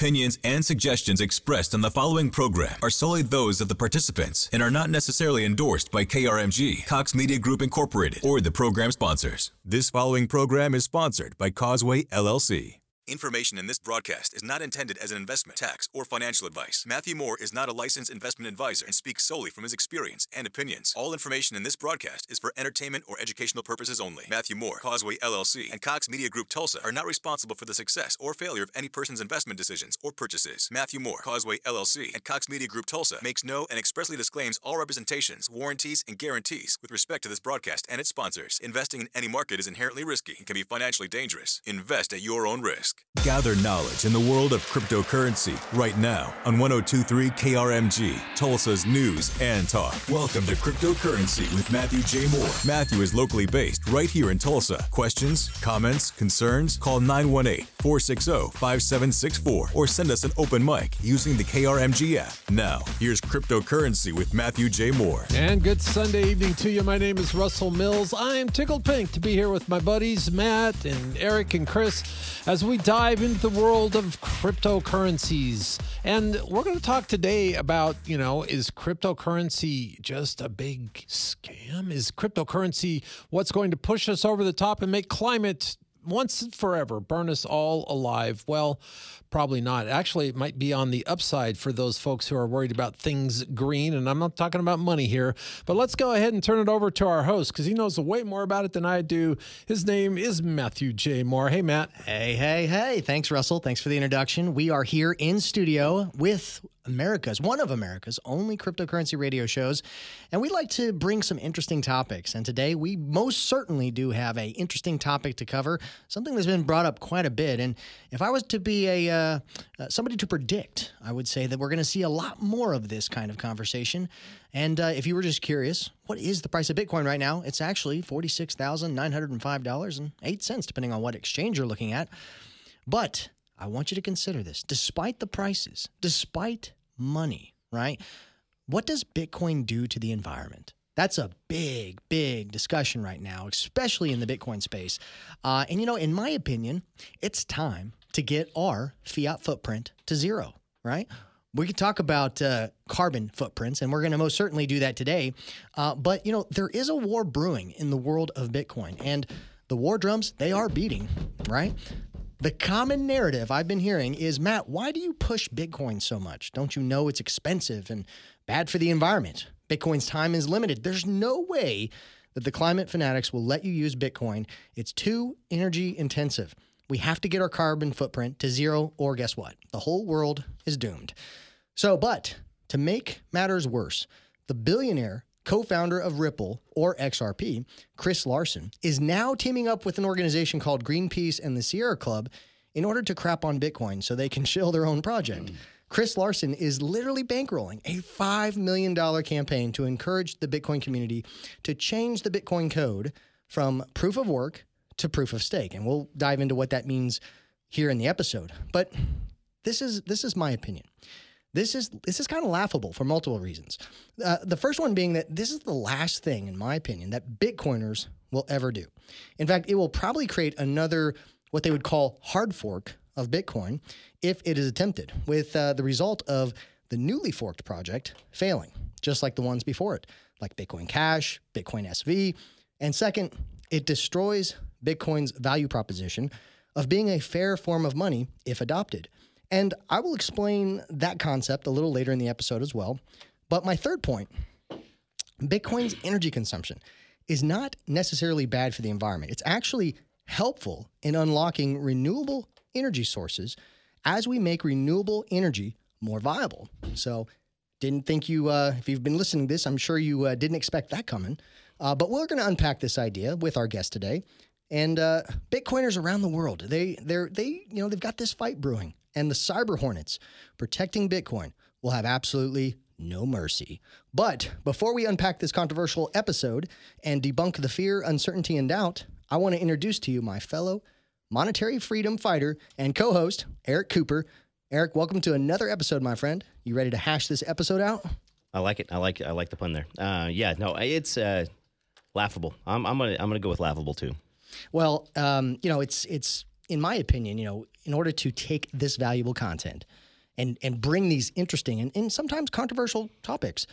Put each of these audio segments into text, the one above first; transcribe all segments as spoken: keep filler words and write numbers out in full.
Opinions and suggestions expressed in the following program are solely those of the participants and are not necessarily endorsed by K R M G, Cox Media Group Incorporated, or the program sponsors. This following program is sponsored by Causeway L L C. Information in this broadcast is not intended as an investment, tax, or financial advice. Matthew Moore is not a licensed investment advisor and speaks solely from his experience and opinions. All information in this broadcast is for entertainment or educational purposes only. Matthew Moore, Causeway L L C, and Cox Media Group Tulsa are not responsible for the success or failure of any person's investment decisions or purchases. Matthew Moore, Causeway L L C, and Cox Media Group Tulsa makes no and expressly disclaims all representations, warranties, and guarantees with respect to this broadcast and its sponsors. Investing in any market is inherently risky and can be financially dangerous. Invest at your own risk. Gather knowledge in the world of cryptocurrency right now on one oh two point three K R M G, Tulsa's news and talk. Welcome to Cryptocurrency with Matthew J. Moore. Matthew is locally based right here in Tulsa. Questions, comments, concerns? Call nine one eight, four six zero, five seven six four or send us an open mic using the K R M G app. Now, here's Cryptocurrency with Matthew J. Moore. And good Sunday evening to you. My name is Russell Mills. I am tickled pink to be here with my buddies Matt and Eric and Chris as we dive into the world of cryptocurrencies. And we're going to talk today about, you know, is cryptocurrency just a big scam? Is cryptocurrency what's going to push us over the top and make climate once and forever burn us all alive? Well, probably not. Actually, it might be on the upside for those folks who are worried about things green. And I'm not talking about money here, but let's go ahead and turn it over to our host because he knows way more about it than I do. His name is Matthew J. Moore. Hey, Matt. Hey, hey, hey. Thanks, Russell. Thanks for the introduction. We are here in studio with America's, one of America's only cryptocurrency radio shows. And we like to bring some interesting topics. And today we most certainly do have an interesting topic to cover, something that's been brought up quite a bit. And if I was to be a, uh, Uh, somebody to predict, I would say that we're going to see a lot more of this kind of conversation. And uh, if you were just curious, what is the price of Bitcoin right now? It's actually forty-six thousand nine hundred five dollars and eight cents, depending on what exchange you're looking at. But I want you to consider this. Despite the prices, despite money, right? What does Bitcoin do to the environment? That's a big, big discussion right now, especially in the Bitcoin space. Uh, and, you know, in my opinion, it's time to get our fiat footprint to zero, right? We could talk about uh, carbon footprints, and we're going to most certainly do that today. Uh, but, you know, there is a war brewing in the world of Bitcoin, and the war drums, they are beating, right? The common narrative I've been hearing is, Matt, why do you push Bitcoin so much? Don't you know it's expensive and bad for the environment? Bitcoin's time is limited. There's no way that the climate fanatics will let you use Bitcoin. It's too energy intensive. We have to get our carbon footprint to zero, or guess what? The whole world is doomed. So, but to make matters worse, the billionaire co-founder of Ripple, or X R P, Chris Larson, is now teaming up with an organization called Greenpeace and the Sierra Club in order to crap on Bitcoin so they can shill their own project. Mm. Chris Larson is literally bankrolling a five million dollars campaign to encourage the Bitcoin community to change the Bitcoin code from proof of work to proof of stake. And we'll dive into what that means here in the episode. But this is this is my opinion. This is this is kind of laughable for multiple reasons. Uh, the first one being that this is the last thing, in my opinion, that Bitcoiners will ever do. In fact, it will probably create another, what they would call hard fork of Bitcoin if it is attempted, with uh, the result of the newly forked project failing, just like the ones before it, like Bitcoin Cash, Bitcoin S V. And second, it destroys Bitcoin's value proposition of being a fair form of money if adopted. And I will explain that concept a little later in the episode as well. But my third point, Bitcoin's energy consumption is not necessarily bad for the environment. It's actually helpful in unlocking renewable energy sources as we make renewable energy more viable. So didn't think you, uh, if you've been listening to this, I'm sure you uh, didn't expect that coming. Uh, but we're going to unpack this idea with our guest today. And uh, Bitcoiners around the world, they they they you know they've got this fight brewing, and the cyber hornets protecting Bitcoin will have absolutely no mercy. But before we unpack this controversial episode and debunk the fear, uncertainty, and doubt, I want to introduce to you my fellow monetary freedom fighter and co-host, Eric Cooper. Eric, welcome to another episode, my friend. You ready to hash this episode out? I like it. I like I like the pun there. Uh, yeah, no, it's uh, laughable. I'm I'm gonna I'm gonna go with laughable too. Well, um, you know, it's it's in my opinion, you know, in order to take this valuable content and, and bring these interesting and, and sometimes controversial topics,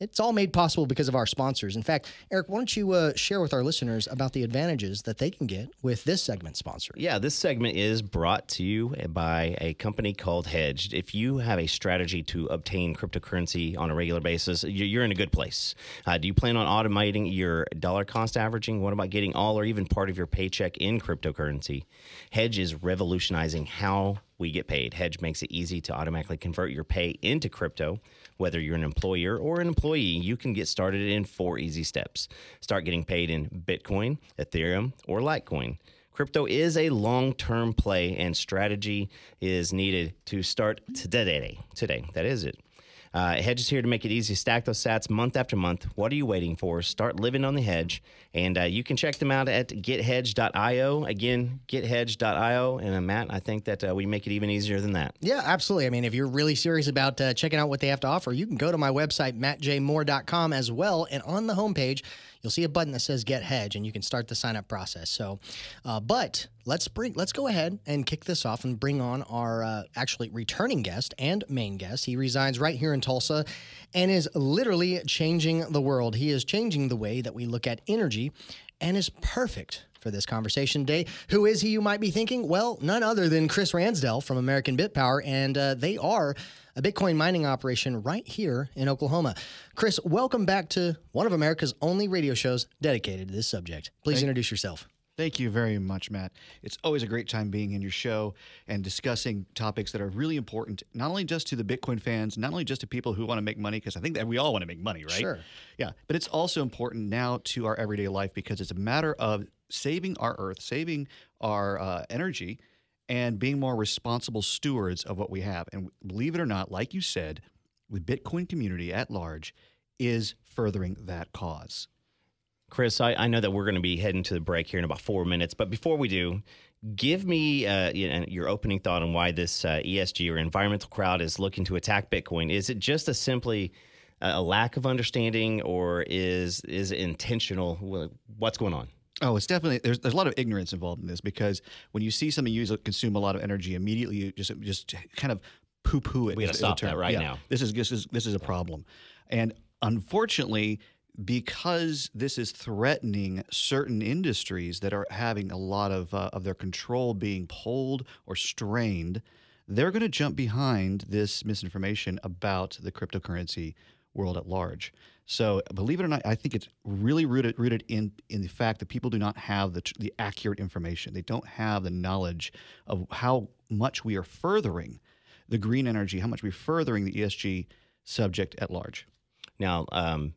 it's all made possible because of our sponsors. In fact, Eric, why don't you uh, share with our listeners about the advantages that they can get with this segment sponsor? Yeah, this segment is brought to you by a company called Hedge. If you have a strategy to obtain cryptocurrency on a regular basis, you're in a good place. Uh, do you plan on automating your dollar cost averaging? What about getting all or even part of your paycheck in cryptocurrency? Hedge is revolutionizing how we get paid. Hedge makes it easy to automatically convert your pay into crypto. Whether you're an employer or an employee, you can get started in four easy steps. Start getting paid in Bitcoin, Ethereum, or Litecoin. Crypto is a long-term play, and strategy is needed to start today. Today, that is it. Uh, Hedge is here to make it easy. Stack those sats month after month. What are you waiting for? Start living on the Hedge. And uh, you can check them out at get hedge dot io. Again, get hedge dot io. And uh, Matt, I think that uh, we make it even easier than that. Yeah, absolutely. I mean, if you're really serious about uh, checking out what they have to offer, you can go to my website, matt j moore dot com, as well. And on the homepage, you'll see a button that says Get Hedge, and you can start the sign-up process. So, uh, but... Let's bring. Let's go ahead and kick this off and bring on our uh, actually returning guest and main guest. He resides right here in Tulsa and is literally changing the world. He is changing the way that we look at energy and is perfect for this conversation today. Who is he, you might be thinking? Well, none other than Chris Ransdell from American BitPower, and uh, they are a Bitcoin mining operation right here in Oklahoma. Chris, welcome back to one of America's only radio shows dedicated to this subject. Please Thank- introduce yourself. Thank you very much, Matt. It's always a great time being in your show and discussing topics that are really important, not only just to the Bitcoin fans, not only just to people who want to make money, because I think that we all want to make money, right? Sure. Yeah, but it's also important now to our everyday life because it's a matter of saving our earth, saving our uh, energy, and being more responsible stewards of what we have. And believe it or not, like you said, the Bitcoin community at large is furthering that cause. Chris, I, I know that we're going to be heading to the break here in about four minutes, but before we do, give me uh, you know, your opening thought on why this uh, E S G or environmental crowd is looking to attack Bitcoin. Is it just a simply a lack of understanding, or is is it intentional? What's going on? Oh, it's definitely there's there's a lot of ignorance involved in this, because when you see something you consume a lot of energy, immediately you just just kind of poo poo it. We got to stop that right yeah, now. This is this is this is a problem, and unfortunately, because this is threatening certain industries that are having a lot of uh, of their control being pulled or strained, they're going to jump behind this misinformation about the cryptocurrency world at large. So believe it or not, I think it's really rooted rooted in in the fact that people do not have the the accurate information. They don't have the knowledge of how much we are furthering the green energy, how much we're furthering the E S G subject at large. Now, um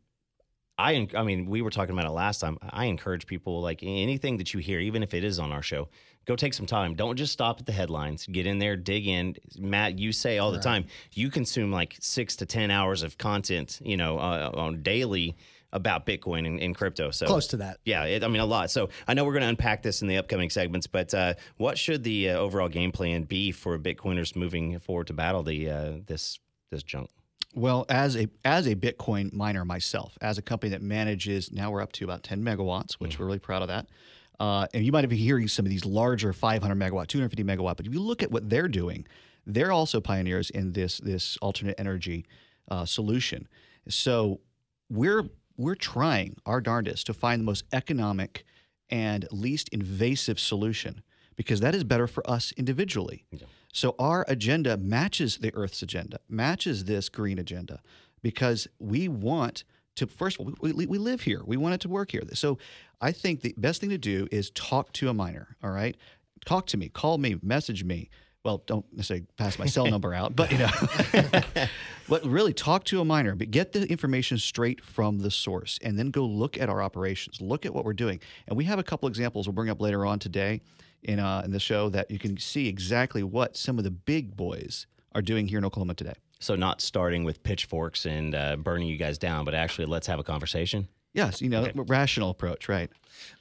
I, I mean, we were talking about it last time. I encourage people, like, anything that you hear, even if it is on our show, go take some time. Don't just stop at the headlines. Get in there, dig in. Matt, you say all the right. time, you consume like six to ten hours of content, you know, uh, on daily about Bitcoin and, and crypto. So close to that. Yeah, it, I mean, a lot. So I know we're going to unpack this in the upcoming segments, but uh, what should the uh, overall game plan be for Bitcoiners moving forward to battle the uh, this this junk? Well, as a as a Bitcoin miner myself, as a company that manages, now we're up to about ten megawatts, which mm. we're really proud of that. Uh, and you might have been hearing some of these larger five hundred megawatt, two hundred fifty megawatt, but if you look at what they're doing, they're also pioneers in this this alternate energy uh, solution. So we're we're trying our darndest to find the most economic and least invasive solution, because that is better for us individually. Yeah. So our agenda matches the Earth's agenda, matches this green agenda, because we want to, first of all, we, we live here. We want it to work here. So I think the best thing to do is talk to a miner, all right? Talk to me, call me, message me. Well, don't necessarily pass my cell number out, but, you know, but really talk to a miner, but get the information straight from the source, and then go look at our operations, look at what we're doing. And we have a couple examples we'll bring up later on today in uh, in the show that you can see exactly what some of the big boys are doing here in Oklahoma today. So not starting with pitchforks and uh, burning you guys down, but actually let's have a conversation? Yes, you know, okay. rational approach, right?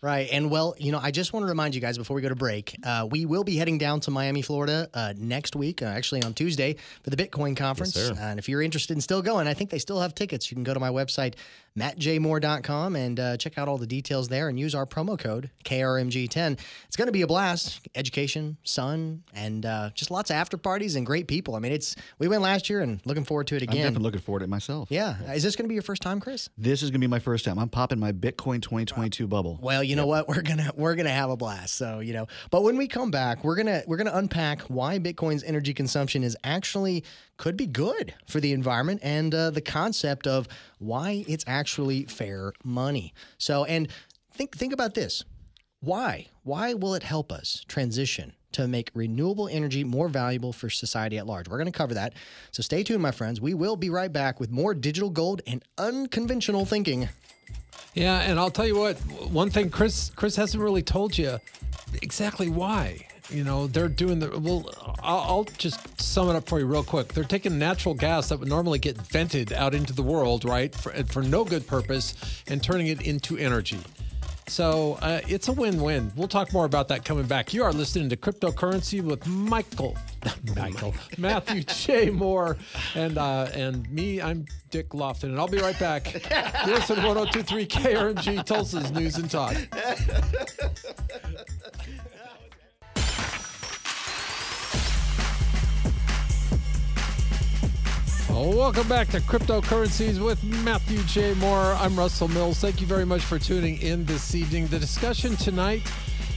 Right. And, well, you know, I just want to remind you guys before we go to break, uh, we will be heading down to Miami, Florida uh, next week, uh, actually on Tuesday, for the Bitcoin conference. Yes, sir. Uh, and if you're interested in still going, I think they still have tickets. You can go to my website, matt j moore dot com, and uh, check out all the details there and use our promo code, K R M G ten. It's going to be a blast. Education, sun, and uh, just lots of after parties and great people. I mean, it's we went last year and looking forward to it again. I'm definitely looking forward to it myself. Yeah. yeah. Is this going to be your first time, Chris? This is going to be my first time. I'm popping my Bitcoin twenty twenty-two wow. bubble. Well, you know yep. what? We're gonna we're gonna have a blast. So, you know, but when we come back, we're gonna we're gonna unpack why Bitcoin's energy consumption is actually could be good for the environment and uh, the concept of why it's actually fair money. So, and think think about this. Why? Why will it help us transition to make renewable energy more valuable for society at large? We're going to cover that. So stay tuned, my friends. We will be right back with more digital gold and unconventional thinking. Yeah, and I'll tell you what, one thing Chris Chris hasn't really told you exactly why. You know, they're doing the, well, I'll, I'll just sum it up for you real quick. They're taking natural gas that would normally get vented out into the world, right, for, for no good purpose, and turning it into energy. So uh, it's a win-win. We'll talk more about that coming back. You are listening to Cryptocurrency with Michael, Michael, Matthew J. Moore, and uh, and me. I'm Dick Lofton, and I'll be right back. You're listening to one oh two point three K R M G, Tulsa's News and Talk. Welcome back to Cryptocurrencies with Matthew J. Moore. I'm Russell Mills. Thank you very much for tuning in this evening. The discussion tonight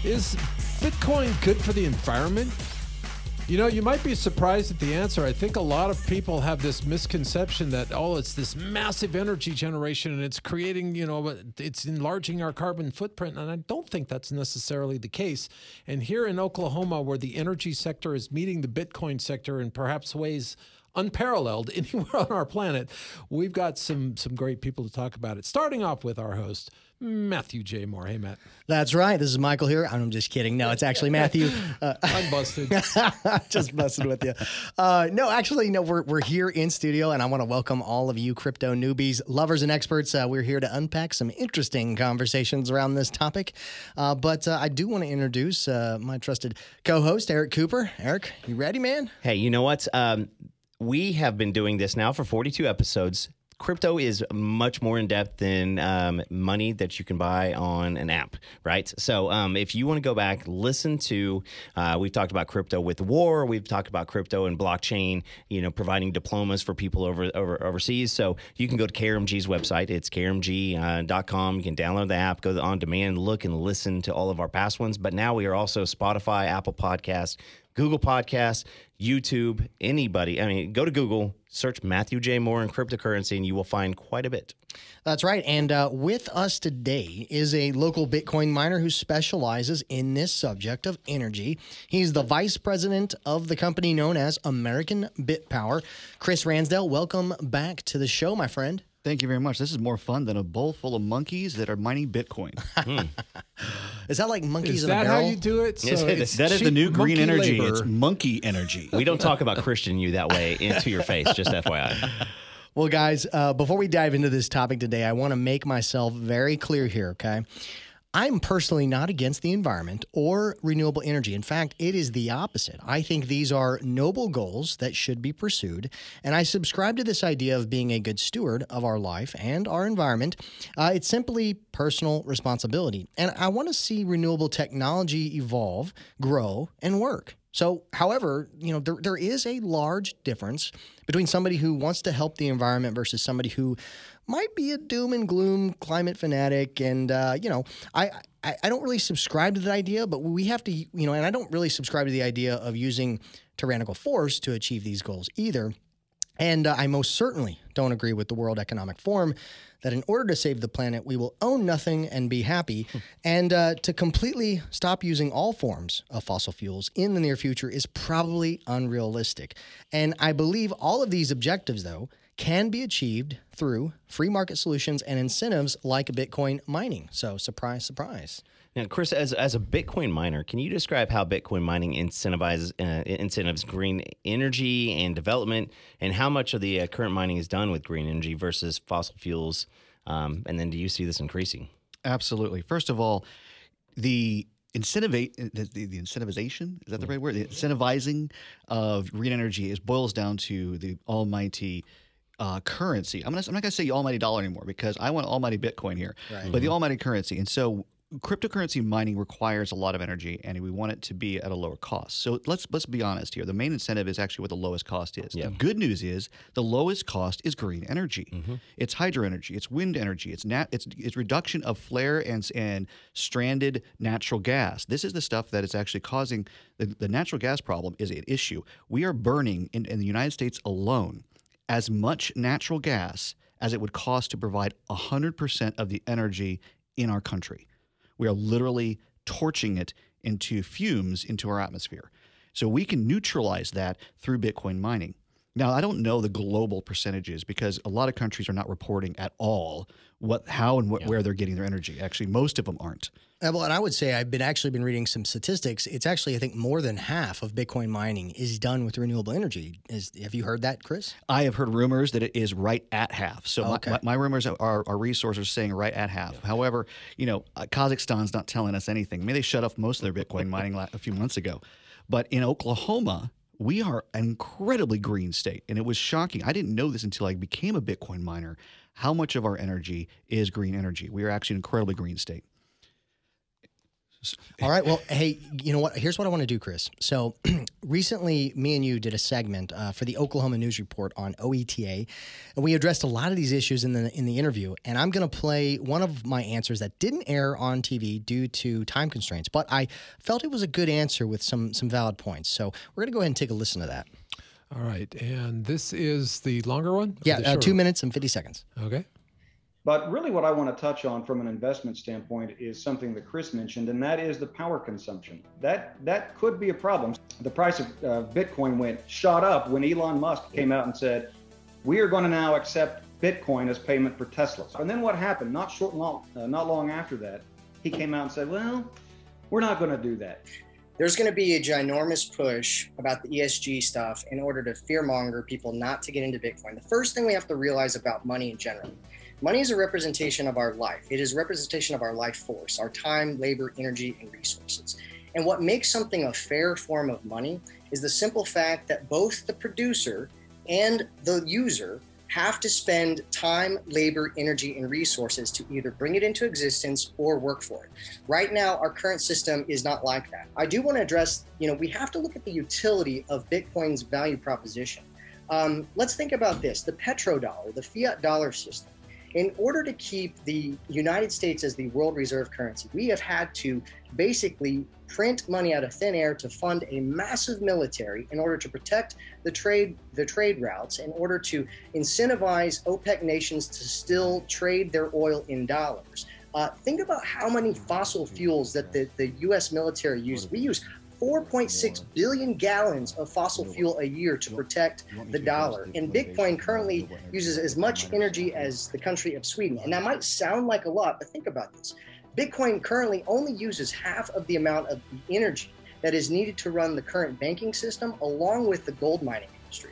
is Bitcoin good for the environment? You know, you might be surprised at the answer. I think a lot of people have this misconception that, oh, it's this massive energy generation and it's creating, you know, it's enlarging our carbon footprint. And I don't think that's necessarily the case. And here in Oklahoma, where the energy sector is meeting the Bitcoin sector in perhaps ways unparalleled anywhere on our planet, we've got some some great people to talk about it, starting off with our host, Matthew J. Moore. Hey, Matt. That's right. This is Michael here. I'm just kidding. No, it's actually Matthew. Uh, I'm busted. Just busted with you. Uh, no, actually, no, we're we're here in studio, and I want to welcome all of you crypto newbies, lovers, and experts. Uh, we're here to unpack some interesting conversations around this topic. Uh, but uh, I do want to introduce uh, my trusted co-host, Eric Cooper. Eric, you ready, man? Hey, you know what? Um, We have been doing this now for forty-two episodes. Crypto is much more in-depth than um, money that you can buy on an app, right? So um, if you want to go back, listen to, uh, we've talked about crypto with war. We've talked about crypto and blockchain, you know, providing diplomas for people over, over overseas. So you can go to K R M G's website. It's K R M G dot com. You can download the app, go to on demand, look and listen to all of our past ones. But now we are also Spotify, Apple Podcasts, Google Podcasts, YouTube, anybody. I mean, go to Google, search Matthew J. Moore and cryptocurrency, and you will find quite a bit. That's right. And uh, with us today is a local Bitcoin miner who specializes in this subject of energy. He's the vice president of the company known as American BitPower. Chris Ransdell, welcome back to the show, my friend. Thank you very much. This is more fun than a bowl full of monkeys that are mining Bitcoin. Mm. Is that like monkeys in a barrel? Is that how you do it? So yes, it's that is the new green energy. Labor. It's monkey energy. We don't talk about Christian you that way into your face, just F Y I. Well, guys, uh, before we dive into this topic today, I want to make myself very clear here, okay? I'm personally not against the environment or renewable energy. In fact, it is the opposite. I think these are noble goals that should be pursued, and I subscribe to this idea of being a good steward of our life and our environment. Uh, it's simply personal responsibility, and I want to see renewable technology evolve, grow, and work. So, however, you know, there there is a large difference between somebody who wants to help the environment versus somebody who might be a doom and gloom climate fanatic. And, uh, you know, I, I, I don't really subscribe to that idea, but we have to, you know, and I don't really subscribe to the idea of using tyrannical force to achieve these goals either. And uh, I most certainly don't agree with the World Economic Forum that in order to save the planet, we will own nothing and be happy. Hmm. And uh, to completely stop using all forms of fossil fuels in the near future is probably unrealistic. And I believe all of these objectives, though, can be achieved through free market solutions and incentives like Bitcoin mining. So, surprise, surprise. Now, Chris, as as a Bitcoin miner, can you describe how Bitcoin mining incentivizes uh, incentives green energy and development, and how much of the uh, current mining is done with green energy versus fossil fuels Um, and then do you see this increasing? Absolutely. First of all, the incentivate the, the incentivization, is that the right word? The incentivizing of green energy is boils down to the almighty uh, currency. I'm, gonna, I'm not going to say almighty dollar anymore because I want almighty Bitcoin here, right. But mm-hmm. the almighty currency. And so cryptocurrency mining requires a lot of energy, and we want it to be at a lower cost. So let's let's be honest here. The main incentive is actually what the lowest cost is. Yeah. The good news is the lowest cost is green energy. Mm-hmm. It's hydro energy. It's wind energy. It's nat. It's it's reduction of flare and and stranded natural gas. This is the stuff that is actually causing the, the natural gas problem is an issue. We are burning in, in the United States alone as much natural gas as it would cost to provide one hundred percent of the energy in our country. We are literally torching it into fumes into our atmosphere. So we can neutralize that through Bitcoin mining. Now, I don't know the global percentages because a lot of countries are not reporting at all what, how and what, yeah. where they're getting their energy. Actually, most of them aren't. Well, and I would say I've been actually been reading some statistics. It's actually, I think, more than half of Bitcoin mining is done with renewable energy. Is, have you heard that, Chris? I have heard rumors that it is right at half. So oh, okay. my, my rumors are, our resources are saying right at half. Yeah. However, you know, Kazakhstan's not telling us anything. I mean, they shut off most of their Bitcoin mining a few months ago. But in Oklahoma, we are an incredibly green state, and it was shocking. I didn't know this until I became a Bitcoin miner, how much of our energy is green energy. We are actually an incredibly green state. All right. Well, hey, you know what? Here's what I want to do, Chris. So recently, me and you did a segment uh, for the Oklahoma News Report on O E T A, and we addressed a lot of these issues in the in the interview. And I'm going to play one of my answers that didn't air on T V due to time constraints, but I felt it was a good answer with some some valid points. So we're going to go ahead and take a listen to that. All right. And this is the longer one? Yeah, uh, two minutes and fifty seconds. Okay. But really what I want to touch on from an investment standpoint is something that Chris mentioned, and that is the power consumption. That that could be a problem. The price of uh, Bitcoin went shot up when Elon Musk came out and said, we are going to now accept Bitcoin as payment for Tesla. And then what happened? Not short, long, uh, not long after that, he came out and said, well, we're not going to do that. There's going to be a ginormous push about the E S G stuff in order to fearmonger people not to get into Bitcoin. The first thing we have to realize about money in general, money is a representation of our life. It is a representation of our life force, our time, labor, energy, and resources. And what makes something a fair form of money is the simple fact that both the producer and the user have to spend time, labor, energy, and resources to either bring it into existence or work for it. Right now, our current system is not like that. I do want to address, you know, we have to look at the utility of Bitcoin's value proposition. Um, let's think about this, the petrodollar, the fiat dollar system. In order to keep the United States as the world reserve currency, we have had to basically print money out of thin air to fund a massive military in order to protect the trade, the trade routes, in order to incentivize OPEC nations to still trade their oil in dollars. Uh, think about how many fossil fuels that the, the U S military uses. We use four point six billion gallons of fossil fuel a year to protect the dollar. And Bitcoin currently uses as much energy as the country of Sweden. And that might sound like a lot, but think about this. Bitcoin currently only uses half of the amount of the energy that is needed to run the current banking system, along with the gold mining industry.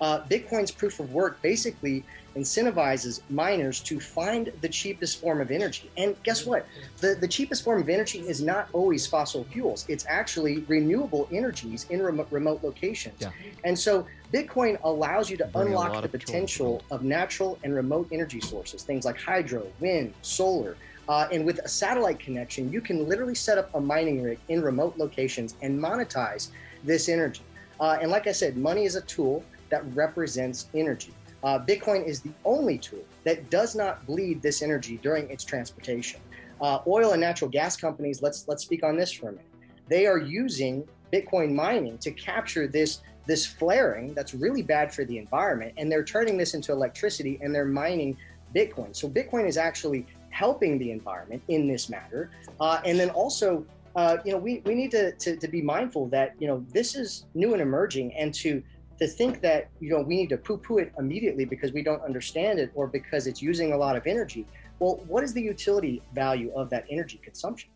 Uh, Bitcoin's proof of work basically incentivizes miners to find the cheapest form of energy. And guess what? The, the cheapest form of energy is not always fossil fuels. It's actually renewable energies in remote, remote locations. Yeah. And so Bitcoin allows you to Bring unlock the potential of natural and remote energy sources, things like hydro, wind, solar. Uh, and with a satellite connection, you can literally set up a mining rig in remote locations and monetize this energy. Uh, and like I said, money is a tool that represents energy. Uh, Bitcoin is the only tool that does not bleed this energy during its transportation. Uh, oil and natural gas companies, let's let's speak on this for a minute. They are using Bitcoin mining to capture this, this flaring that's really bad for the environment, and they're turning this into electricity and they're mining Bitcoin. So Bitcoin is actually helping the environment in this matter. Uh, and then also, uh, you know, we, we need to, to, to be mindful that, you know, this is new and emerging, and to To think that, you know, we need to poo-poo it immediately because we don't understand it or because it's using a lot of energy. Well, what is the utility value of that energy consumption?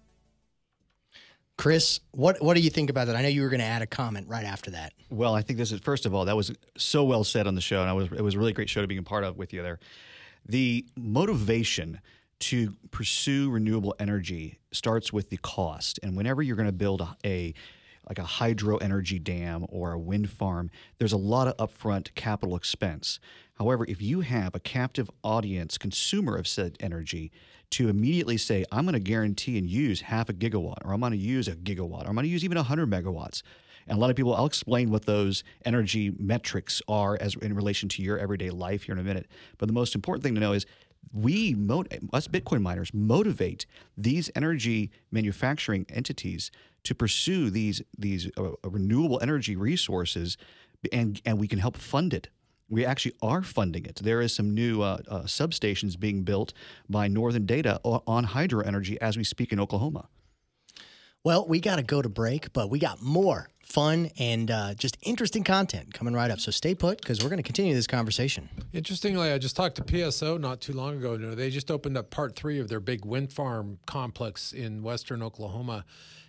Chris, what, what do you think about that? I know you were going to add a comment right after that. Well, I think this is, first of all, that was so well said on the show, and I was it was a really great show to be a part of with you there. The motivation to pursue renewable energy starts with the cost. And whenever you're going to build a, a like a hydro energy dam or a wind farm, there's a lot of upfront capital expense. However, if you have a captive audience consumer of said energy to immediately say, I'm going to guarantee and use half a gigawatt, or I'm going to use a gigawatt, or I'm going to use even one hundred megawatts. And a lot of people, I'll explain what those energy metrics are as in relation to your everyday life here in a minute. But the most important thing to know is we, us Bitcoin miners, motivate these energy manufacturing entities to pursue these these uh, renewable energy resources, and and we can help fund it. We actually are funding it. There is some new uh, uh, substations being built by Northern Data on hydro energy as we speak in Oklahoma. Well, we got to go to break, but we got more fun and uh, just interesting content coming right up. So stay put, because we're going to continue this conversation. Interestingly, I just talked to P S O not too long ago. They just opened up part three of their big wind farm complex in western Oklahoma.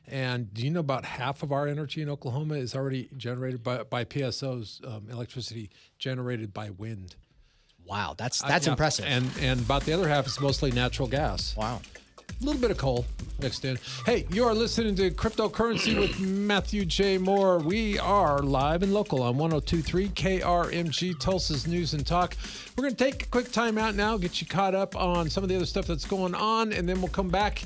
And do you know about half of our energy in Oklahoma is already generated by, by P S Os, um, electricity generated by wind? Wow, that's that's uh, yeah. impressive. And, and about the other half is mostly natural gas. Wow. A little bit of coal mixed in. Hey, you are listening to Cryptocurrency with Matthew J. Moore. We are live and local on one oh two point three K R M G, Tulsa's News and Talk. We're going to take a quick time out now, get you caught up on some of the other stuff that's going on, and then we'll come back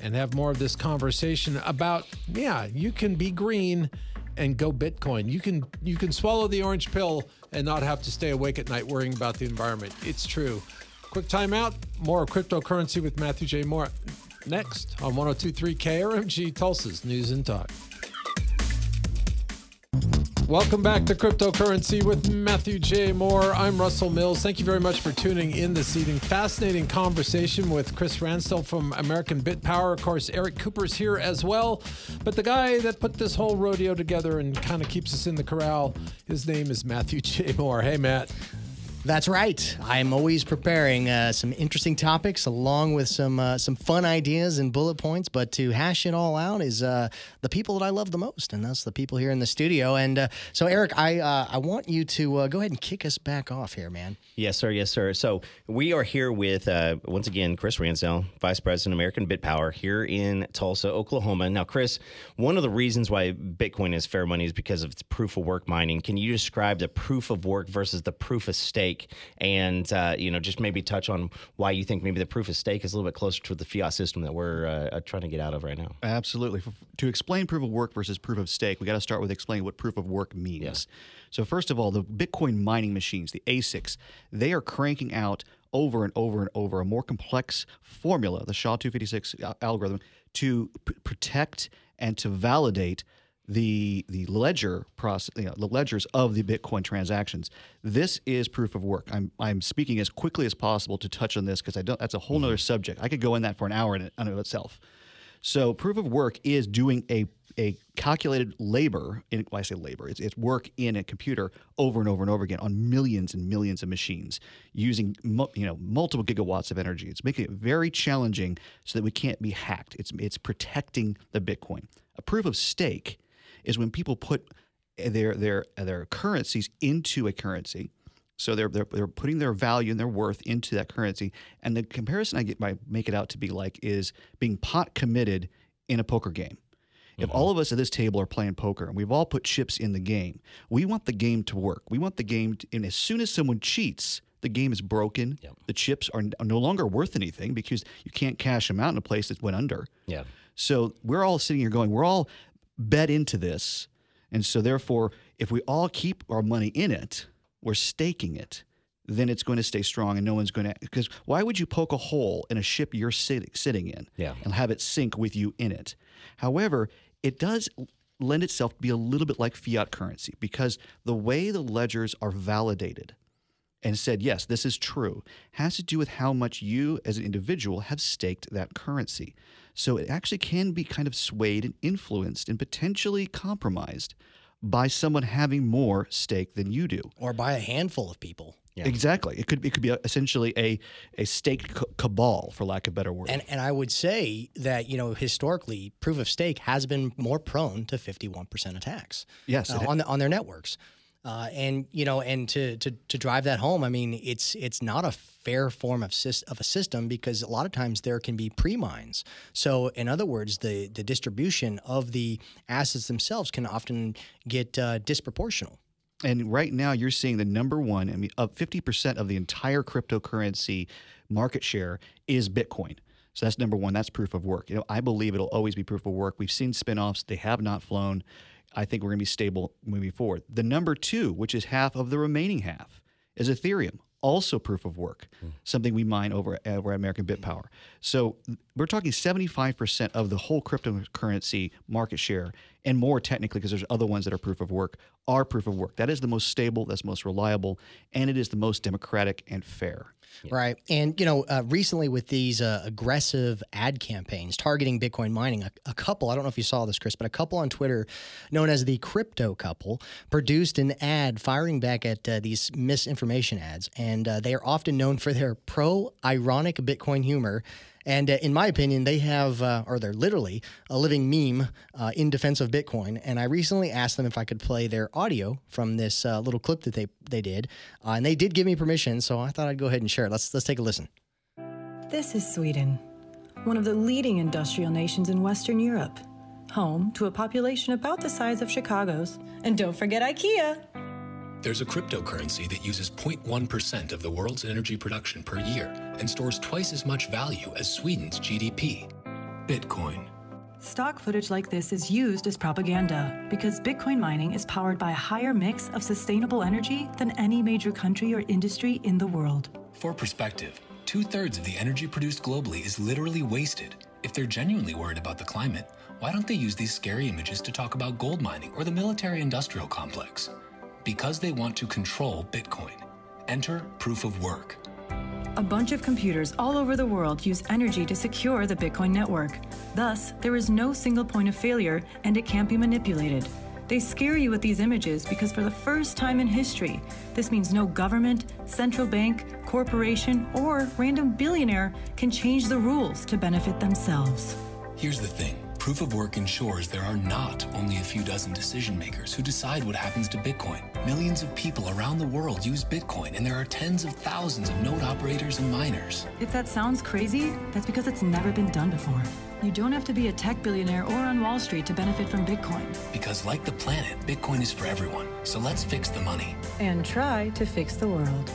and have more of this conversation about, yeah, you can be green and go Bitcoin. You can you can swallow the orange pill and not have to stay awake at night worrying about the environment. It's true. Quick time out. More Cryptocurrency with Matthew J. Moore next on one oh two point three K R M G, Tulsa's News and Talk. Welcome back to Cryptocurrency with Matthew J. Moore. I'm Russell Mills. Thank you very much for tuning in this evening. Fascinating conversation with Chris Ransdell from American BitPower. Of course, Eric Cooper's here as well. But the guy that put this whole rodeo together and kind of keeps us in the corral, his name is Matthew J. Moore. Hey, Matt. That's right. I'm always preparing uh, some interesting topics along with some uh, some fun ideas and bullet points, but to hash it all out is uh, the people that I love the most, and that's the people here in the studio. And uh, so, Eric, I uh, I want you to uh, go ahead and kick us back off here, man. Yes, sir. Yes, sir. So we are here with, uh, once again, Chris Ransdell, Vice President of American BitPower here in Tulsa, Oklahoma. Now, Chris, one of the reasons why Bitcoin is fair money is because of its proof-of-work mining. Can you describe the proof-of-work versus the proof-of-stake? And, uh, you know, just maybe touch on why you think maybe the proof of stake is a little bit closer to the fiat system that we're uh, trying to get out of right now. Absolutely. For, to explain proof of work versus proof of stake, we got to start with explaining what proof of work means. Yeah. So first of all, the Bitcoin mining machines, the A SICs, they are cranking out over and over and over a more complex formula, the S H A two fifty-six algorithm, to p- protect and to validate the the ledger process, you know, the ledgers of the Bitcoin transactions. This is proof of work. I'm I'm speaking as quickly as possible to touch on this because I don't. That's a whole mm-hmm. other subject. I could go in that for an hour in and of itself. So proof of work is doing a a calculated labor. In, well, I say labor. It's it's work in a computer over and over and over again on millions and millions of machines using mo- you know multiple gigawatts of energy. It's making it very challenging so that we can't be hacked. It's it's protecting the Bitcoin. A proof of stake is when people put their their their currencies into a currency, so they're they're they're putting their value and their worth into that currency. And the comparison I get by make it out to be like is being pot committed in a poker game. Mm-hmm. If all of us at this table are playing poker and we've all put chips in the game, we want the game to work. We want the game, to, and as soon as someone cheats, the game is broken. Yep. The chips are no longer worth anything because you can't cash them out in a place that went under. Yeah. So we're all sitting here going, we're all bet into this, and so therefore, if we all keep our money in it, we're staking it, then it's going to stay strong, and no one's going to – because why would you poke a hole in a ship you're sit, sitting in yeah. and have it sink with you in it? However, it does lend itself to be a little bit like fiat currency because the way the ledgers are validated and said, yes, this is true, has to do with how much you as an individual have staked that currency. So it actually can be kind of swayed and influenced and potentially compromised by someone having more stake than you do. Or by a handful of people. Yeah. Exactly. It could, it could be essentially a, a staked cabal, for lack of a better word. And, and I would say that, you know, historically, proof of stake has been more prone to fifty-one percent attacks. Yes, uh, on, the, on their networks. Uh, and, you know, and to, to, to drive that home, I mean, it's it's not a fair form of syst- of a system, because a lot of times there can be pre-mines. So, in other words, the, the distribution of the assets themselves can often get uh, disproportional. And right now you're seeing the number one, I mean, up fifty percent of the entire cryptocurrency market share is Bitcoin. So that's number one. That's proof of work. You know, I believe it'll always be proof of work. We've seen spinoffs. They have not flown. I think we're going to be stable moving forward. The number two, which is half of the remaining half, is Ethereum, also proof of work, mm. something we mine over, over at American BitPower. So we're talking seventy-five percent of the whole cryptocurrency market share, and more technically, because there's other ones that are proof of work, are proof of work. That is the most stable, that's most reliable, and it is the most democratic and fair. Yeah. Right. And, you know, uh, recently with these uh, aggressive ad campaigns targeting Bitcoin mining, a, a couple, I don't know if you saw this, Chris, but a couple on Twitter known as the Crypto Couple produced an ad firing back at uh, these misinformation ads. And uh, they are often known for their pro-ironic Bitcoin humor. And uh, in my opinion, they have, uh, or they're literally, a living meme uh, in defense of Bitcoin. And I recently asked them if I could play their audio from this uh, little clip that they, they did. Uh, and they did give me permission, so I thought I'd go ahead and share it. Let's, let's take a listen. This is Sweden, one of the leading industrial nations in Western Europe, home to a population about the size of Chicago's. And don't forget IKEA. There's a cryptocurrency that uses zero point one percent of the world's energy production per year and stores twice as much value as Sweden's G D P, Bitcoin. Stock footage like this is used as propaganda because Bitcoin mining is powered by a higher mix of sustainable energy than any major country or industry in the world. For perspective, two-thirds of the energy produced globally is literally wasted. If they're genuinely worried about the climate, why don't they use these scary images to talk about gold mining or the military-industrial complex? Because they want to control Bitcoin. Enter proof of work. A bunch of computers all over the world use energy to secure the Bitcoin network. Thus, there is no single point of failure, and it can't be manipulated. They scare you with these images because for the first time in history, this means no government, central bank, corporation, or random billionaire can change the rules to benefit themselves. Here's the thing. Proof of work ensures there are not only a few dozen decision makers who decide what happens to Bitcoin. Millions of people around the world use Bitcoin, and there are tens of thousands of node operators and miners. If that sounds crazy, that's because it's never been done before. You don't have to be a tech billionaire or on Wall Street to benefit from Bitcoin. Because like the planet, Bitcoin is for everyone. So let's fix the money. And try to fix the world.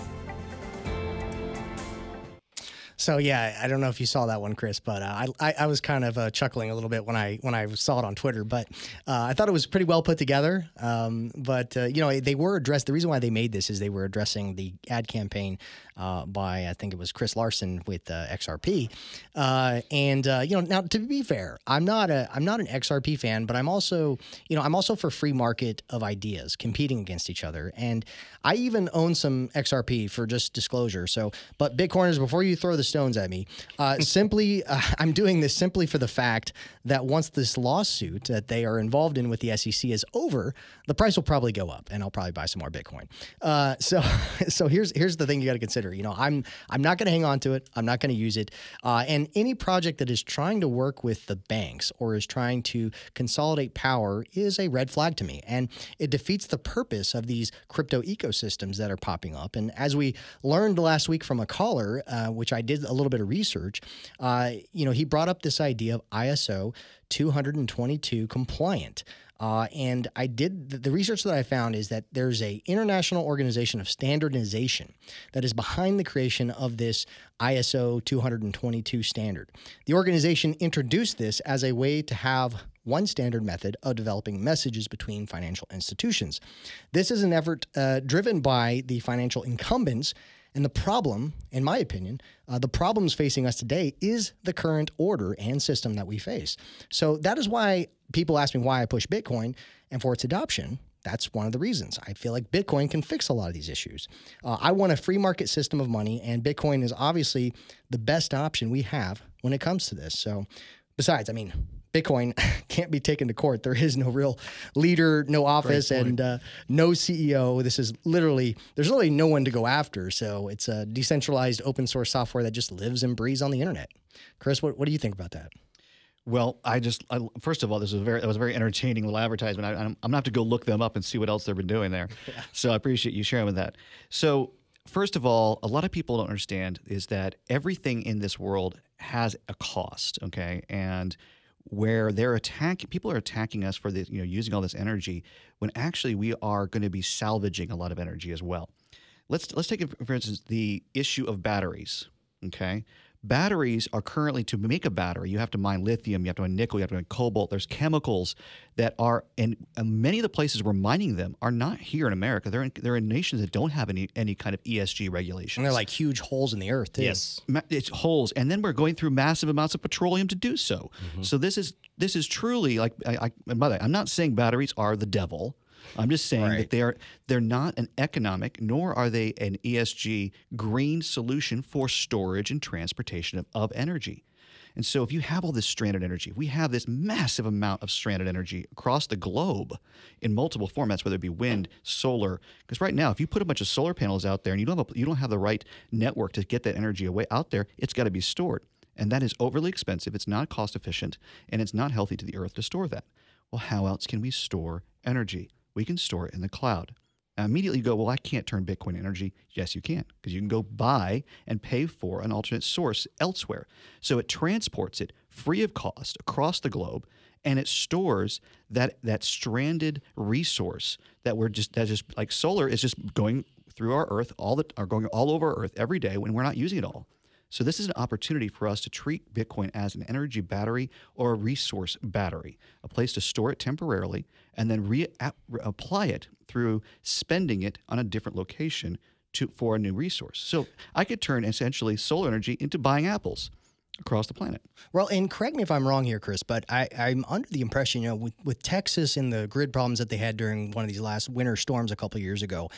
So yeah, I don't know if you saw that one, Chris, but uh, I I was kind of uh, chuckling a little bit when I when I saw it on Twitter. But uh, I thought it was pretty well put together. Um, but uh, you know, they were addressed. The reason why they made this is they were addressing the ad campaign uh, by I think it was Chris Larson with uh, X R P. Uh, and uh, you know, now to be fair, I'm not a I'm not an X R P fan, but I'm also you know I'm also for free market of ideas competing against each other. And I even own some X R P for just disclosure. So, but Bitcoiners, before you throw the stones at me. Uh, simply, uh, I'm doing this simply for the fact that once this lawsuit that they are involved in with the S E C is over, the price will probably go up, and I'll probably buy some more Bitcoin. Uh, so, so here's here's the thing you got to consider. You know, I'm I'm not going to hang on to it. I'm not going to use it. Uh, and any project that is trying to work with the banks or is trying to consolidate power is a red flag to me, and it defeats the purpose of these crypto ecosystems that are popping up. And as we learned last week from a caller, uh, which I did. a little bit of research, uh, you know, he brought up this idea of I S O two twenty-two compliant. Uh, and I did the, the research that I found is that there's a international organization of standardization that is behind the creation of this I S O two twenty-two standard. The organization introduced this as a way to have one standard method of developing messages between financial institutions. This is an effort uh, driven by the financial incumbents. And the problem, in my opinion, uh, the problems facing us today is the current order and system that we face. So that is why people ask me why I push Bitcoin and for its adoption. That's one of the reasons. I feel like Bitcoin can fix a lot of these issues. Uh, I want a free market system of money, and Bitcoin is obviously the best option we have when it comes to this. So besides, I mean, Bitcoin can't be taken to court. There is no real leader, no office, and uh, no C E O. This is literally, there's literally no one to go after. So it's a decentralized open source software that just lives and breathes on the internet. Chris, what, what do you think about that? Well, I just I, first of all, this was very that was a very entertaining little advertisement. I, I'm, I'm gonna have to go look them up and see what else they've been doing there. Yeah. So I appreciate you sharing with that. So first of all, a lot of people don't understand is that everything in this world has a cost. Okay, and where they're attacking, people are attacking us for the you know using all this energy when actually we are going to be salvaging a lot of energy as well. Let's let's take for instance the issue of batteries. Okay. Batteries are currently, to make a battery, you have to mine lithium, you have to mine nickel, you have to mine cobalt. There's chemicals that are, and many of the places we're mining them are not here in America. They're in, they're in nations that don't have any any kind of E S G regulations. And they're like huge holes in the earth, too. Yes. It's holes. And then we're going through massive amounts of petroleum to do so. Mm-hmm. So this is this is truly, like, I, I, by the way, I'm not saying batteries are the devil. I'm just saying right. that they are, they're not an economic, nor are they an E S G green solution for storage and transportation of, of energy. And so if you have all this stranded energy, we have this massive amount of stranded energy across the globe in multiple formats, whether it be wind, solar. Because right now, if you put a bunch of solar panels out there and you don't have a, you don't have the right network to get that energy away out there, it's got to be stored. And that is overly expensive. It's not cost efficient, and it's not healthy to the earth to store that. Well, how else can we store energy? We can store it in the cloud. Now, immediately you go, well, I can't turn Bitcoin energy. Yes, you can, because you can go buy and pay for an alternate source elsewhere. So it transports it free of cost across the globe, and it stores that that stranded resource that we're just that just like solar is just going through our Earth all the are going all over Earth every day when we're not using it all. So this is an opportunity for us to treat Bitcoin as an energy battery or a resource battery, a place to store it temporarily and then reapply it through spending it on a different location to for a new resource. So I could turn essentially solar energy into buying apples across the planet. Well, and correct me if I'm wrong here, Chris, but I, I'm under the impression, you know, with, with Texas and the grid problems that they had during one of these last winter storms a couple of years ago,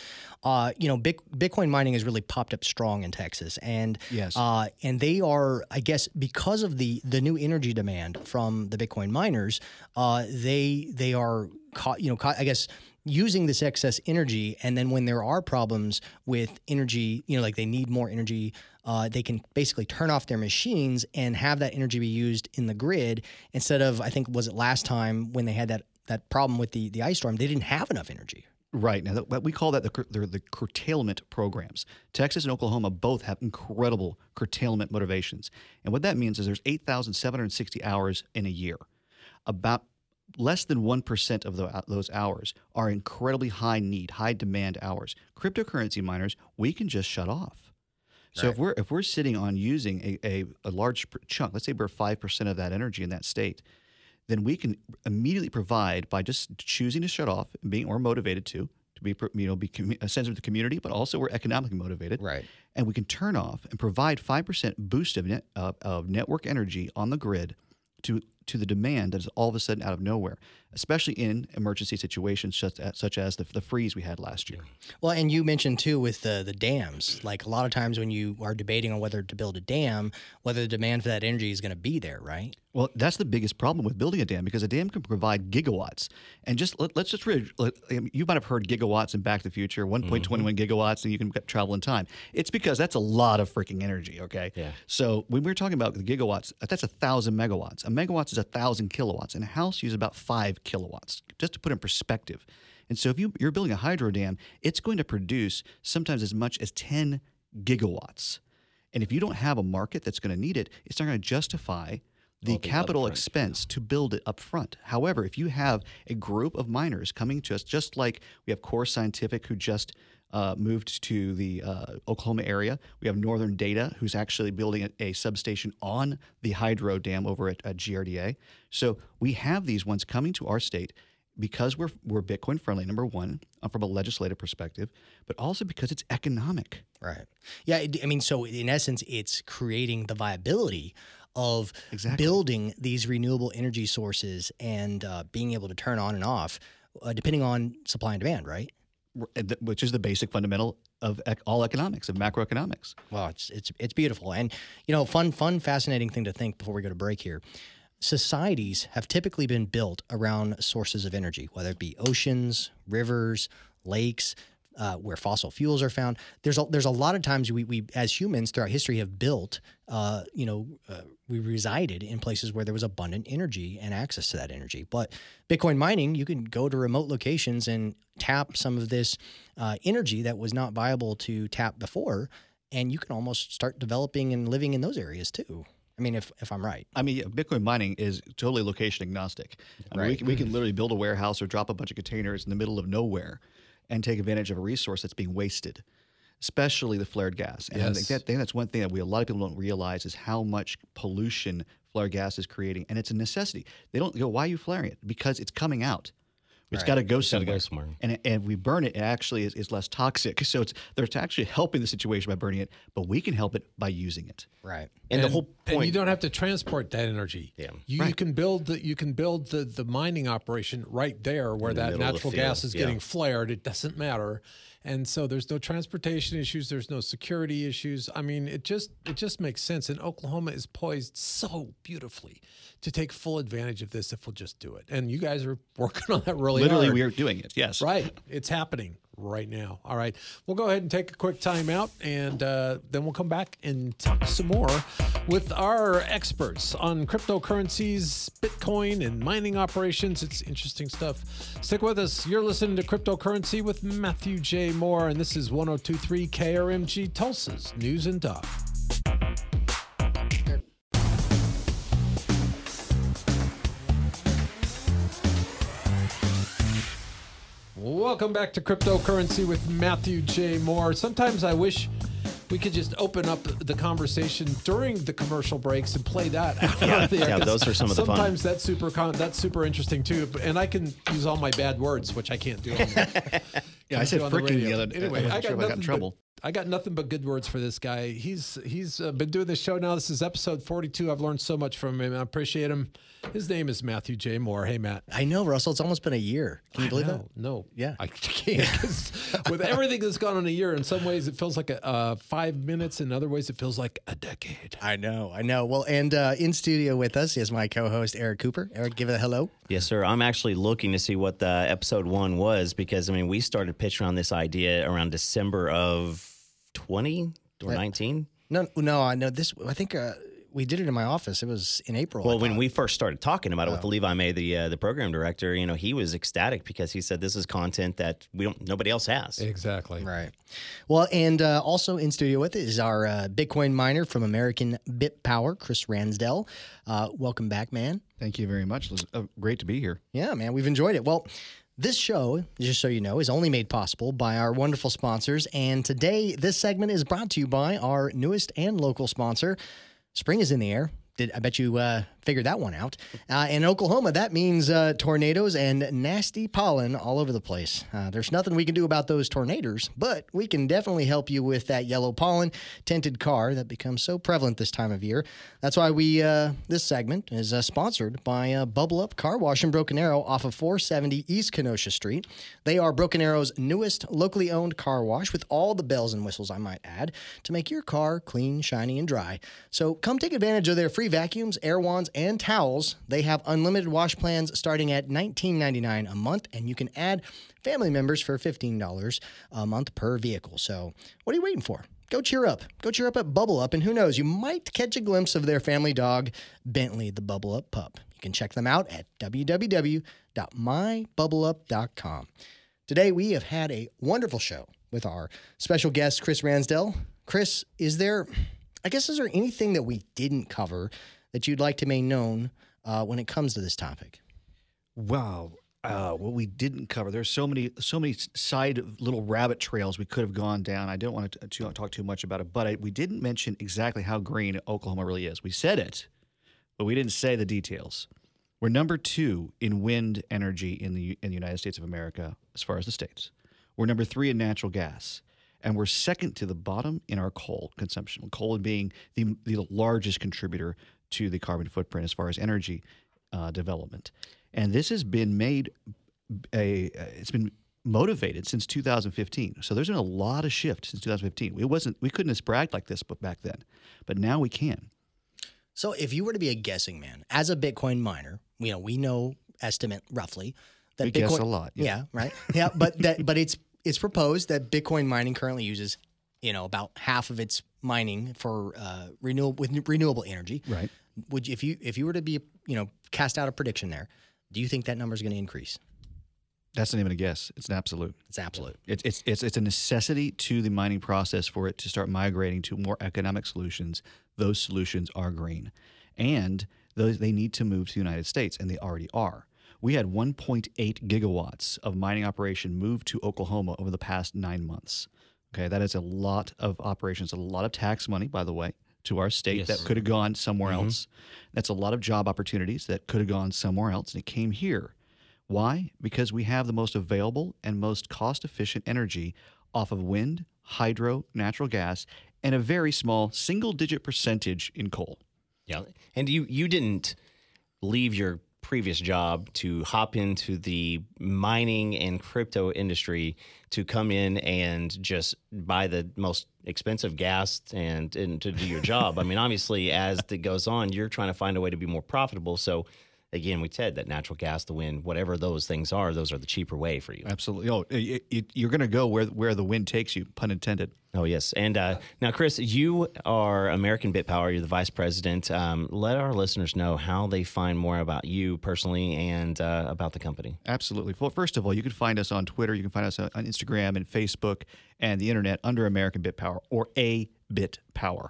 uh, you know, Bic- Bitcoin mining has really popped up strong in Texas. And yes. uh, and they are, I guess, because of the, the new energy demand from the Bitcoin miners, uh, they they are, ca- you know, ca- I guess, using this excess energy. And then when there are problems with energy, you know, like they need more energy, Uh, they can basically turn off their machines and have that energy be used in the grid instead of, I think, was it last time when they had that that problem with the, the ice storm, they didn't have enough energy. Right. Now, that, we call that the, the, the curtailment programs. Texas and Oklahoma both have incredible curtailment motivations. And what that means is there's eight thousand seven hundred sixty hours in a year. About less than one percent of the, those hours are incredibly high need, high demand hours. Cryptocurrency miners, we can just shut off. So right. if we're if we're sitting on using a, a, a large chunk, let's say we're five percent of that energy in that state, then we can immediately provide by just choosing to shut off and being or motivated to, to be you know be a sense of the community, but also we're economically motivated. Right. And we can turn off and provide five percent boost of net, uh, of network energy on the grid to to the demand that is all of a sudden out of nowhere, especially in emergency situations such as, such as the, the freeze we had last year. Well, and you mentioned, too, with the, the dams, like a lot of times when you are debating on whether to build a dam, whether the demand for that energy is going to be there, right? Well, that's the biggest problem with building a dam because a dam can provide gigawatts. And just let, let's just really, let, you might have heard gigawatts in Back to the Future, one point two one mm-hmm. gigawatts, and you can travel in time. It's because that's a lot of freaking energy, okay? Yeah. So when we're talking about the gigawatts, that's one thousand megawatts. A megawatt is one thousand kilowatts, and a house uses about five kilowatts, just to put in perspective. And so if you, you're building a hydro dam, it's going to produce sometimes as much as ten gigawatts. And if you don't have a market that's going to need it, it's not going to justify the, well, the capital expense yeah. to build it up front. However, if you have a group of miners coming to us, just like we have Core Scientific who just uh, moved to the uh, Oklahoma area, we have Northern Data who's actually building a, a substation on the hydro dam over at, at G R D A. So we have these ones coming to our state because we're we're Bitcoin friendly, number one, from a legislative perspective, but also because it's economic. Right. Yeah, I mean, so in essence, it's creating the viability of exactly. building these renewable energy sources and uh, being able to turn on and off uh, depending on supply and demand, right? Which is the basic fundamental of ec- all economics, of macroeconomics. Wow, it's it's it's beautiful. And, you know, fun, fun, fascinating thing to think before we go to break here. Societies have typically been built around sources of energy, whether it be oceans, rivers, lakes, uh, where fossil fuels are found. There's a, there's a lot of times we, we as humans throughout history have built, uh, you know, uh, we resided in places where there was abundant energy and access to that energy. But Bitcoin mining, you can go to remote locations and tap some of this uh, energy that was not viable to tap before, and you can almost start developing and living in those areas too. I mean, if if I'm right. I mean, Bitcoin mining is totally location agnostic. I mean, right. we, can, we can literally build a warehouse or drop a bunch of containers in the middle of nowhere and take advantage of a resource that's being wasted, especially the flared gas. And yes. I think that thing, that's one thing that we a lot of people don't realize is how much pollution flared gas is creating. And it's a necessity. They don't go, why are you flaring it? Because it's coming out. It's right. got to go somewhere. And and we burn it, it actually is, is less toxic. So it's they're actually helping the situation by burning it, but we can help it by using it. Right. And, and the whole point. And you don't have to transport that energy. Yeah. You, right. you can build the you can build the, the mining operation right there where that natural gas is yeah. getting flared. It doesn't matter. And so there's no transportation issues, there's no security issues. I mean, it just it just makes sense. And Oklahoma is poised so beautifully to take full advantage of this if we'll just do it. And you guys are working on that really Literally, hard. Literally, we are doing it, yes. Right. It's happening right now. All right. We'll go ahead and take a quick time out, and uh, then we'll come back and talk some more with our experts on cryptocurrencies, Bitcoin, and mining operations. It's interesting stuff. Stick with us. You're listening to Cryptocurrency with Matthew J. Moore, and this is one oh two point three K R M G Tulsa's News and Talk. Welcome back to Cryptocurrency with Matthew J. Moore. Sometimes I wish we could just open up the conversation during the commercial breaks and play that. Yeah, yeah, those are some of the fun. Sometimes that's super con- that's super interesting too, and I can use all my bad words, which I can't do. On the, yeah, I said freaking the other day. Anyway, I got, sure nothing I got in trouble. But, I got nothing but good words for this guy. He's he's uh, been doing this show now. This is episode forty-two. I've learned so much from him. I appreciate him. His name is Matthew J. Moore. Hey, Matt. I know, Russell. It's almost been a year. Can you I believe know. That? No. Yeah. I can't. With everything that's gone on a year, in some ways it feels like a uh, five minutes. In other ways, it feels like a decade. I know. I know. Well, and uh, in studio with us is my co-host, Eric Cooper. Eric, give it a hello. Yes, sir. I'm actually looking to see what the episode one was because, I mean, we started pitching on this idea around December of twenty or that, nineteen. No, no. I know this. I think... Uh, We did it in my office. It was in April. Well, when we first started talking about it oh. with Levi May, the uh, the program director, you know, he was ecstatic because he said this is content that we don't nobody else has. Exactly. Right. Well, and uh, also in studio with is our uh, Bitcoin miner from American BitPower, Chris Ransdell. Uh, welcome back, man. Thank you very much. It was, uh, great to be here. Yeah, man. We've enjoyed it. Well, this show, just so you know, is only made possible by our wonderful sponsors. And today, this segment is brought to you by our newest and local sponsor. Spring is in the air. Did I bet you uh, figured that one out. Uh, in Oklahoma, that means uh, tornadoes and nasty pollen all over the place. Uh, there's nothing we can do about those tornadoes, but we can definitely help you with that yellow pollen tinted car that becomes so prevalent this time of year. That's why we uh, this segment is uh, sponsored by uh, Bubble Up Car Wash in Broken Arrow off of four seventy East Kenosha Street. They are Broken Arrow's newest locally owned car wash with all the bells and whistles, I might add, to make your car clean, shiny, and dry. So come take advantage of their free vacuums, air wands, and towels. They have unlimited wash plans starting at nineteen ninety-nine dollars a month, and you can add family members for fifteen dollars a month per vehicle. So what are you waiting for? Go cheer up. Go cheer up at Bubble Up, and who knows, you might catch a glimpse of their family dog, Bentley, the Bubble Up pup. You can check them out at w w w dot my bubble up dot com. Today, we have had a wonderful show with our special guest, Chris Ransdell. Chris, is there... I guess, is there anything that we didn't cover that you'd like to make known uh, when it comes to this topic? Wow. Uh, what we didn't cover. There's so many so many side little rabbit trails we could have gone down. I don't want to, to talk too much about it, but I, we didn't mention exactly how green Oklahoma really is. We said it, but we didn't say the details. We're number two in wind energy in the in the United States of America as far as the states. We're number three in natural gas. And we're second to the bottom in our coal consumption, coal being the, the largest contributor to the carbon footprint as far as energy uh, development. And this has been made a it's been motivated since two thousand fifteen. So there's been a lot of shift since two thousand fifteen. It wasn't we couldn't have bragged like this but back then, but now we can. So if you were to be a guessing man, as a Bitcoin miner, you know we know estimate roughly that we Bitcoin, guess a lot. Yeah, yeah right. Yeah, but that but it's it's proposed that Bitcoin mining currently uses, you know, about half of its mining for uh, renewable with renewable energy. Right. Would you, if you if you were to be, you know, cast out a prediction there, do you think that number is going to increase? That's not even a guess. It's an absolute. It's absolute. It's it's it's it's a necessity to the mining process for it to start migrating to more economic solutions. Those solutions are green, and those they need to move to the United States, and they already are. We had one point eight gigawatts of mining operation moved to Oklahoma over the past nine months. Okay, that is a lot of operations, a lot of tax money, by the way, to our state yes. that could have gone somewhere mm-hmm. else. That's a lot of job opportunities that could have gone somewhere else, and it came here. Why? Because we have the most available and most cost-efficient energy off of wind, hydro, natural gas, and a very small single-digit percentage in coal. Yeah, and you you didn't leave your previous job to hop into the mining and crypto industry to come in and just buy the most expensive gas and, and to do your job. I mean, obviously, as it goes on, you're trying to find a way to be more profitable. So, again, we said that natural gas, the wind, whatever those things are, those are the cheaper way for you. Absolutely. Oh, it, it, you're going to go where where the wind takes you, pun intended. Oh, yes. And uh, now, Chris, you are American BitPower. You're the vice president. Um, let our listeners know how they find more about you personally and uh, about the company. Absolutely. Well, first of all, you can find us on Twitter. You can find us on Instagram and Facebook and the internet under American BitPower or A BitPower.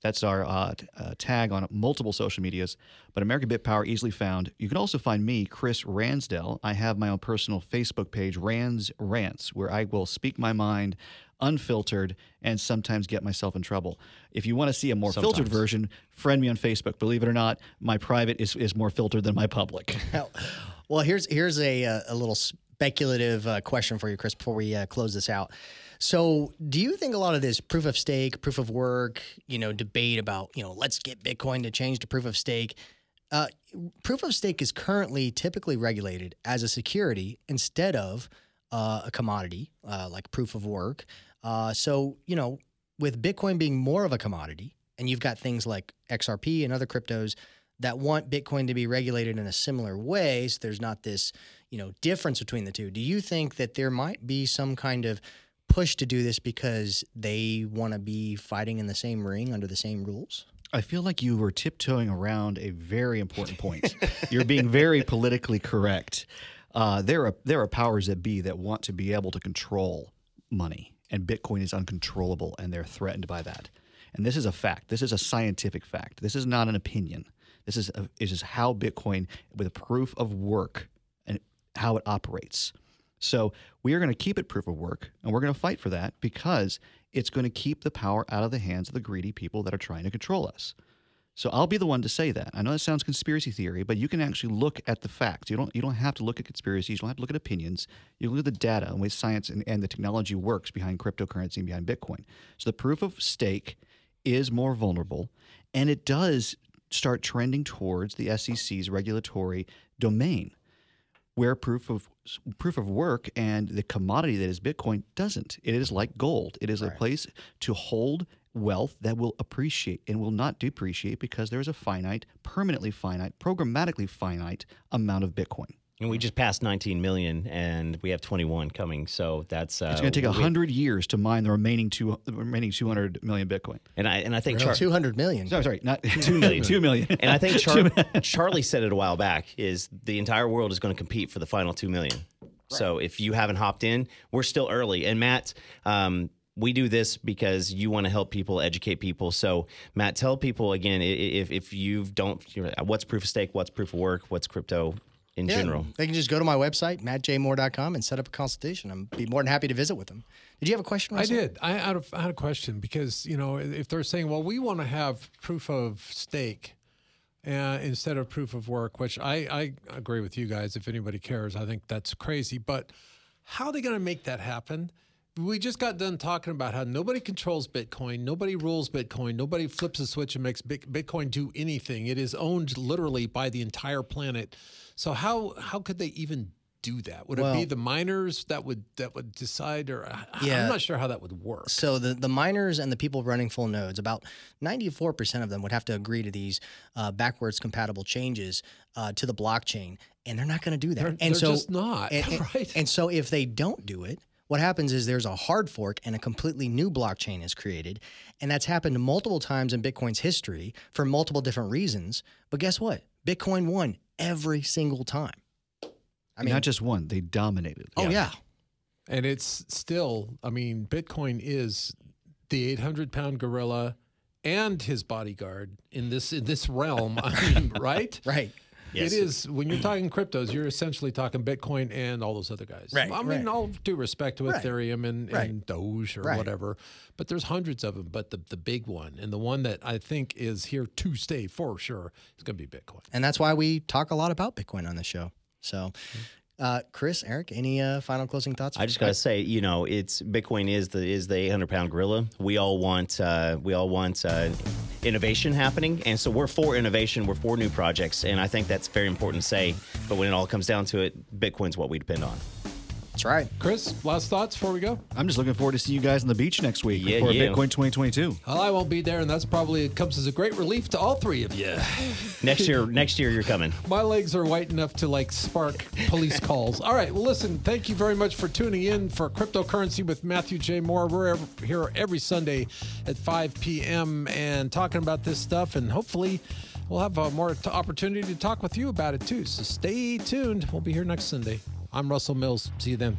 That's our uh, uh, tag on multiple social medias, but American BitPower easily found. You can also find me, Chris Ransdell. I have my own personal Facebook page, Rands Rants, where I will speak my mind unfiltered and sometimes get myself in trouble. If you want to see a more sometimes. filtered version, friend me on Facebook. Believe it or not, my private is, is more filtered than my public. Well, here's here's a, a little speculative uh, question for you, Chris, before we uh, close this out. So do you think a lot of this proof of stake, proof of work, you know, debate about, you know, let's get Bitcoin to change to proof of stake. Uh, proof of stake is currently typically regulated as a security instead of uh, a commodity uh, like proof of work. Uh, so, you know, with Bitcoin being more of a commodity and you've got things like X R P and other cryptos that want Bitcoin to be regulated in a similar way, so there's not this, you know, difference between the two. Do you think that there might be some kind of push to do this because they want to be fighting in the same ring under the same rules? I feel like you were tiptoeing around a very important point. You're being very politically correct. Uh, there are there are powers that be that want to be able to control money, and Bitcoin is uncontrollable, and they're threatened by that. And this is a fact. This is a scientific fact. This is not an opinion. This is a, this is how Bitcoin, with a proof of work, and how it operates. So we are going to keep it proof of work, and we're going to fight for that because it's going to keep the power out of the hands of the greedy people that are trying to control us. So I'll be the one to say that. I know that sounds conspiracy theory, but you can actually look at the facts. You don't you don't have to look at conspiracies. You don't have to look at opinions. You look at the data and the way science and, and the technology works behind cryptocurrency and behind Bitcoin. So the proof of stake is more vulnerable, and it does start trending towards the S E C's regulatory domain, where proof of proof of work and the commodity that is Bitcoin doesn't. It is like gold. It is right. a place to hold wealth that will appreciate and will not depreciate because there is a finite, permanently finite, programmatically finite amount of Bitcoin. And we just passed nineteen million, and we have twenty-one coming. So that's uh, it's going to take a hundred years to mine the remaining two the remaining two hundred million Bitcoin. And I and I think Char- two hundred million. No, sorry, not two million. two million. And I think Char- Charlie said it a while back. Is the entire world is going to compete for the final two million? Right. So if you haven't hopped in, we're still early. And Matt, um, we do this because you want to help people, educate people. So Matt, tell people again if if you don't, what's proof of stake, what's proof of work, what's crypto. In yeah, general, they can just go to my website, matt j moore dot com, and set up a consultation. I'd be more than happy to visit with them. Did you have a question? Russell? I did. I had a, I had a question because, you know, if they're saying, well, we want to have proof of stake uh, instead of proof of work, which I, I agree with you guys. If anybody cares, I think that's crazy. But how are they going to make that happen? We just got done talking about how nobody controls Bitcoin, nobody rules Bitcoin, nobody flips a switch and makes Bitcoin do anything. It is owned literally by the entire planet. So how how could they even do that? Would well, it be the miners that would that would decide, or yeah. I'm not sure how that would work. So the, the miners and the people running full nodes, about ninety-four percent of them would have to agree to these uh, backwards compatible changes uh, to the blockchain, and they're not going to do that. They're, and they're so, just not, and, and, right? And so if they don't do it, What happens is there's a hard fork and a completely new blockchain is created. And that's happened multiple times in Bitcoin's history for multiple different reasons. But guess what? Bitcoin won every single time. I mean, not just one, they dominated. Oh, yeah. yeah. And it's still, I mean, Bitcoin is the eight hundred pound gorilla and his bodyguard in this in this realm, I mean, right? Right. Yes. It is. When you're talking cryptos, you're essentially talking Bitcoin and all those other guys. Right. I mean, right. all due respect to right. Ethereum and, right. and Doge or right. whatever, but there's hundreds of them. But the, the big one and the one that I think is here to stay for sure is going to be Bitcoin. And that's why we talk a lot about Bitcoin on the show. So, uh, Chris, Eric, any uh, final closing thoughts? I just got to say, you know, it's Bitcoin is the is the eight hundred pound gorilla. We all want uh, we all want uh, innovation happening, and so we're for innovation. We're for new projects, and I think that's very important to say. But when it all comes down to it, Bitcoin's what we depend on. That's right. Chris, last thoughts before we go? I'm just looking forward to seeing you guys on the beach next week yeah, for yeah. Bitcoin twenty twenty-two. Well, I won't be there, and that's probably it comes as a great relief to all three of you. next year, next year you're coming. My legs are white enough to, like, spark police calls. All right, well, listen, thank you very much for tuning in for Cryptocurrency with Matthew J. Moore. We're here every Sunday at five p.m. and talking about this stuff, and hopefully we'll have a more t- opportunity to talk with you about it, too. So stay tuned. We'll be here next Sunday. I'm Russell Mills. See you then.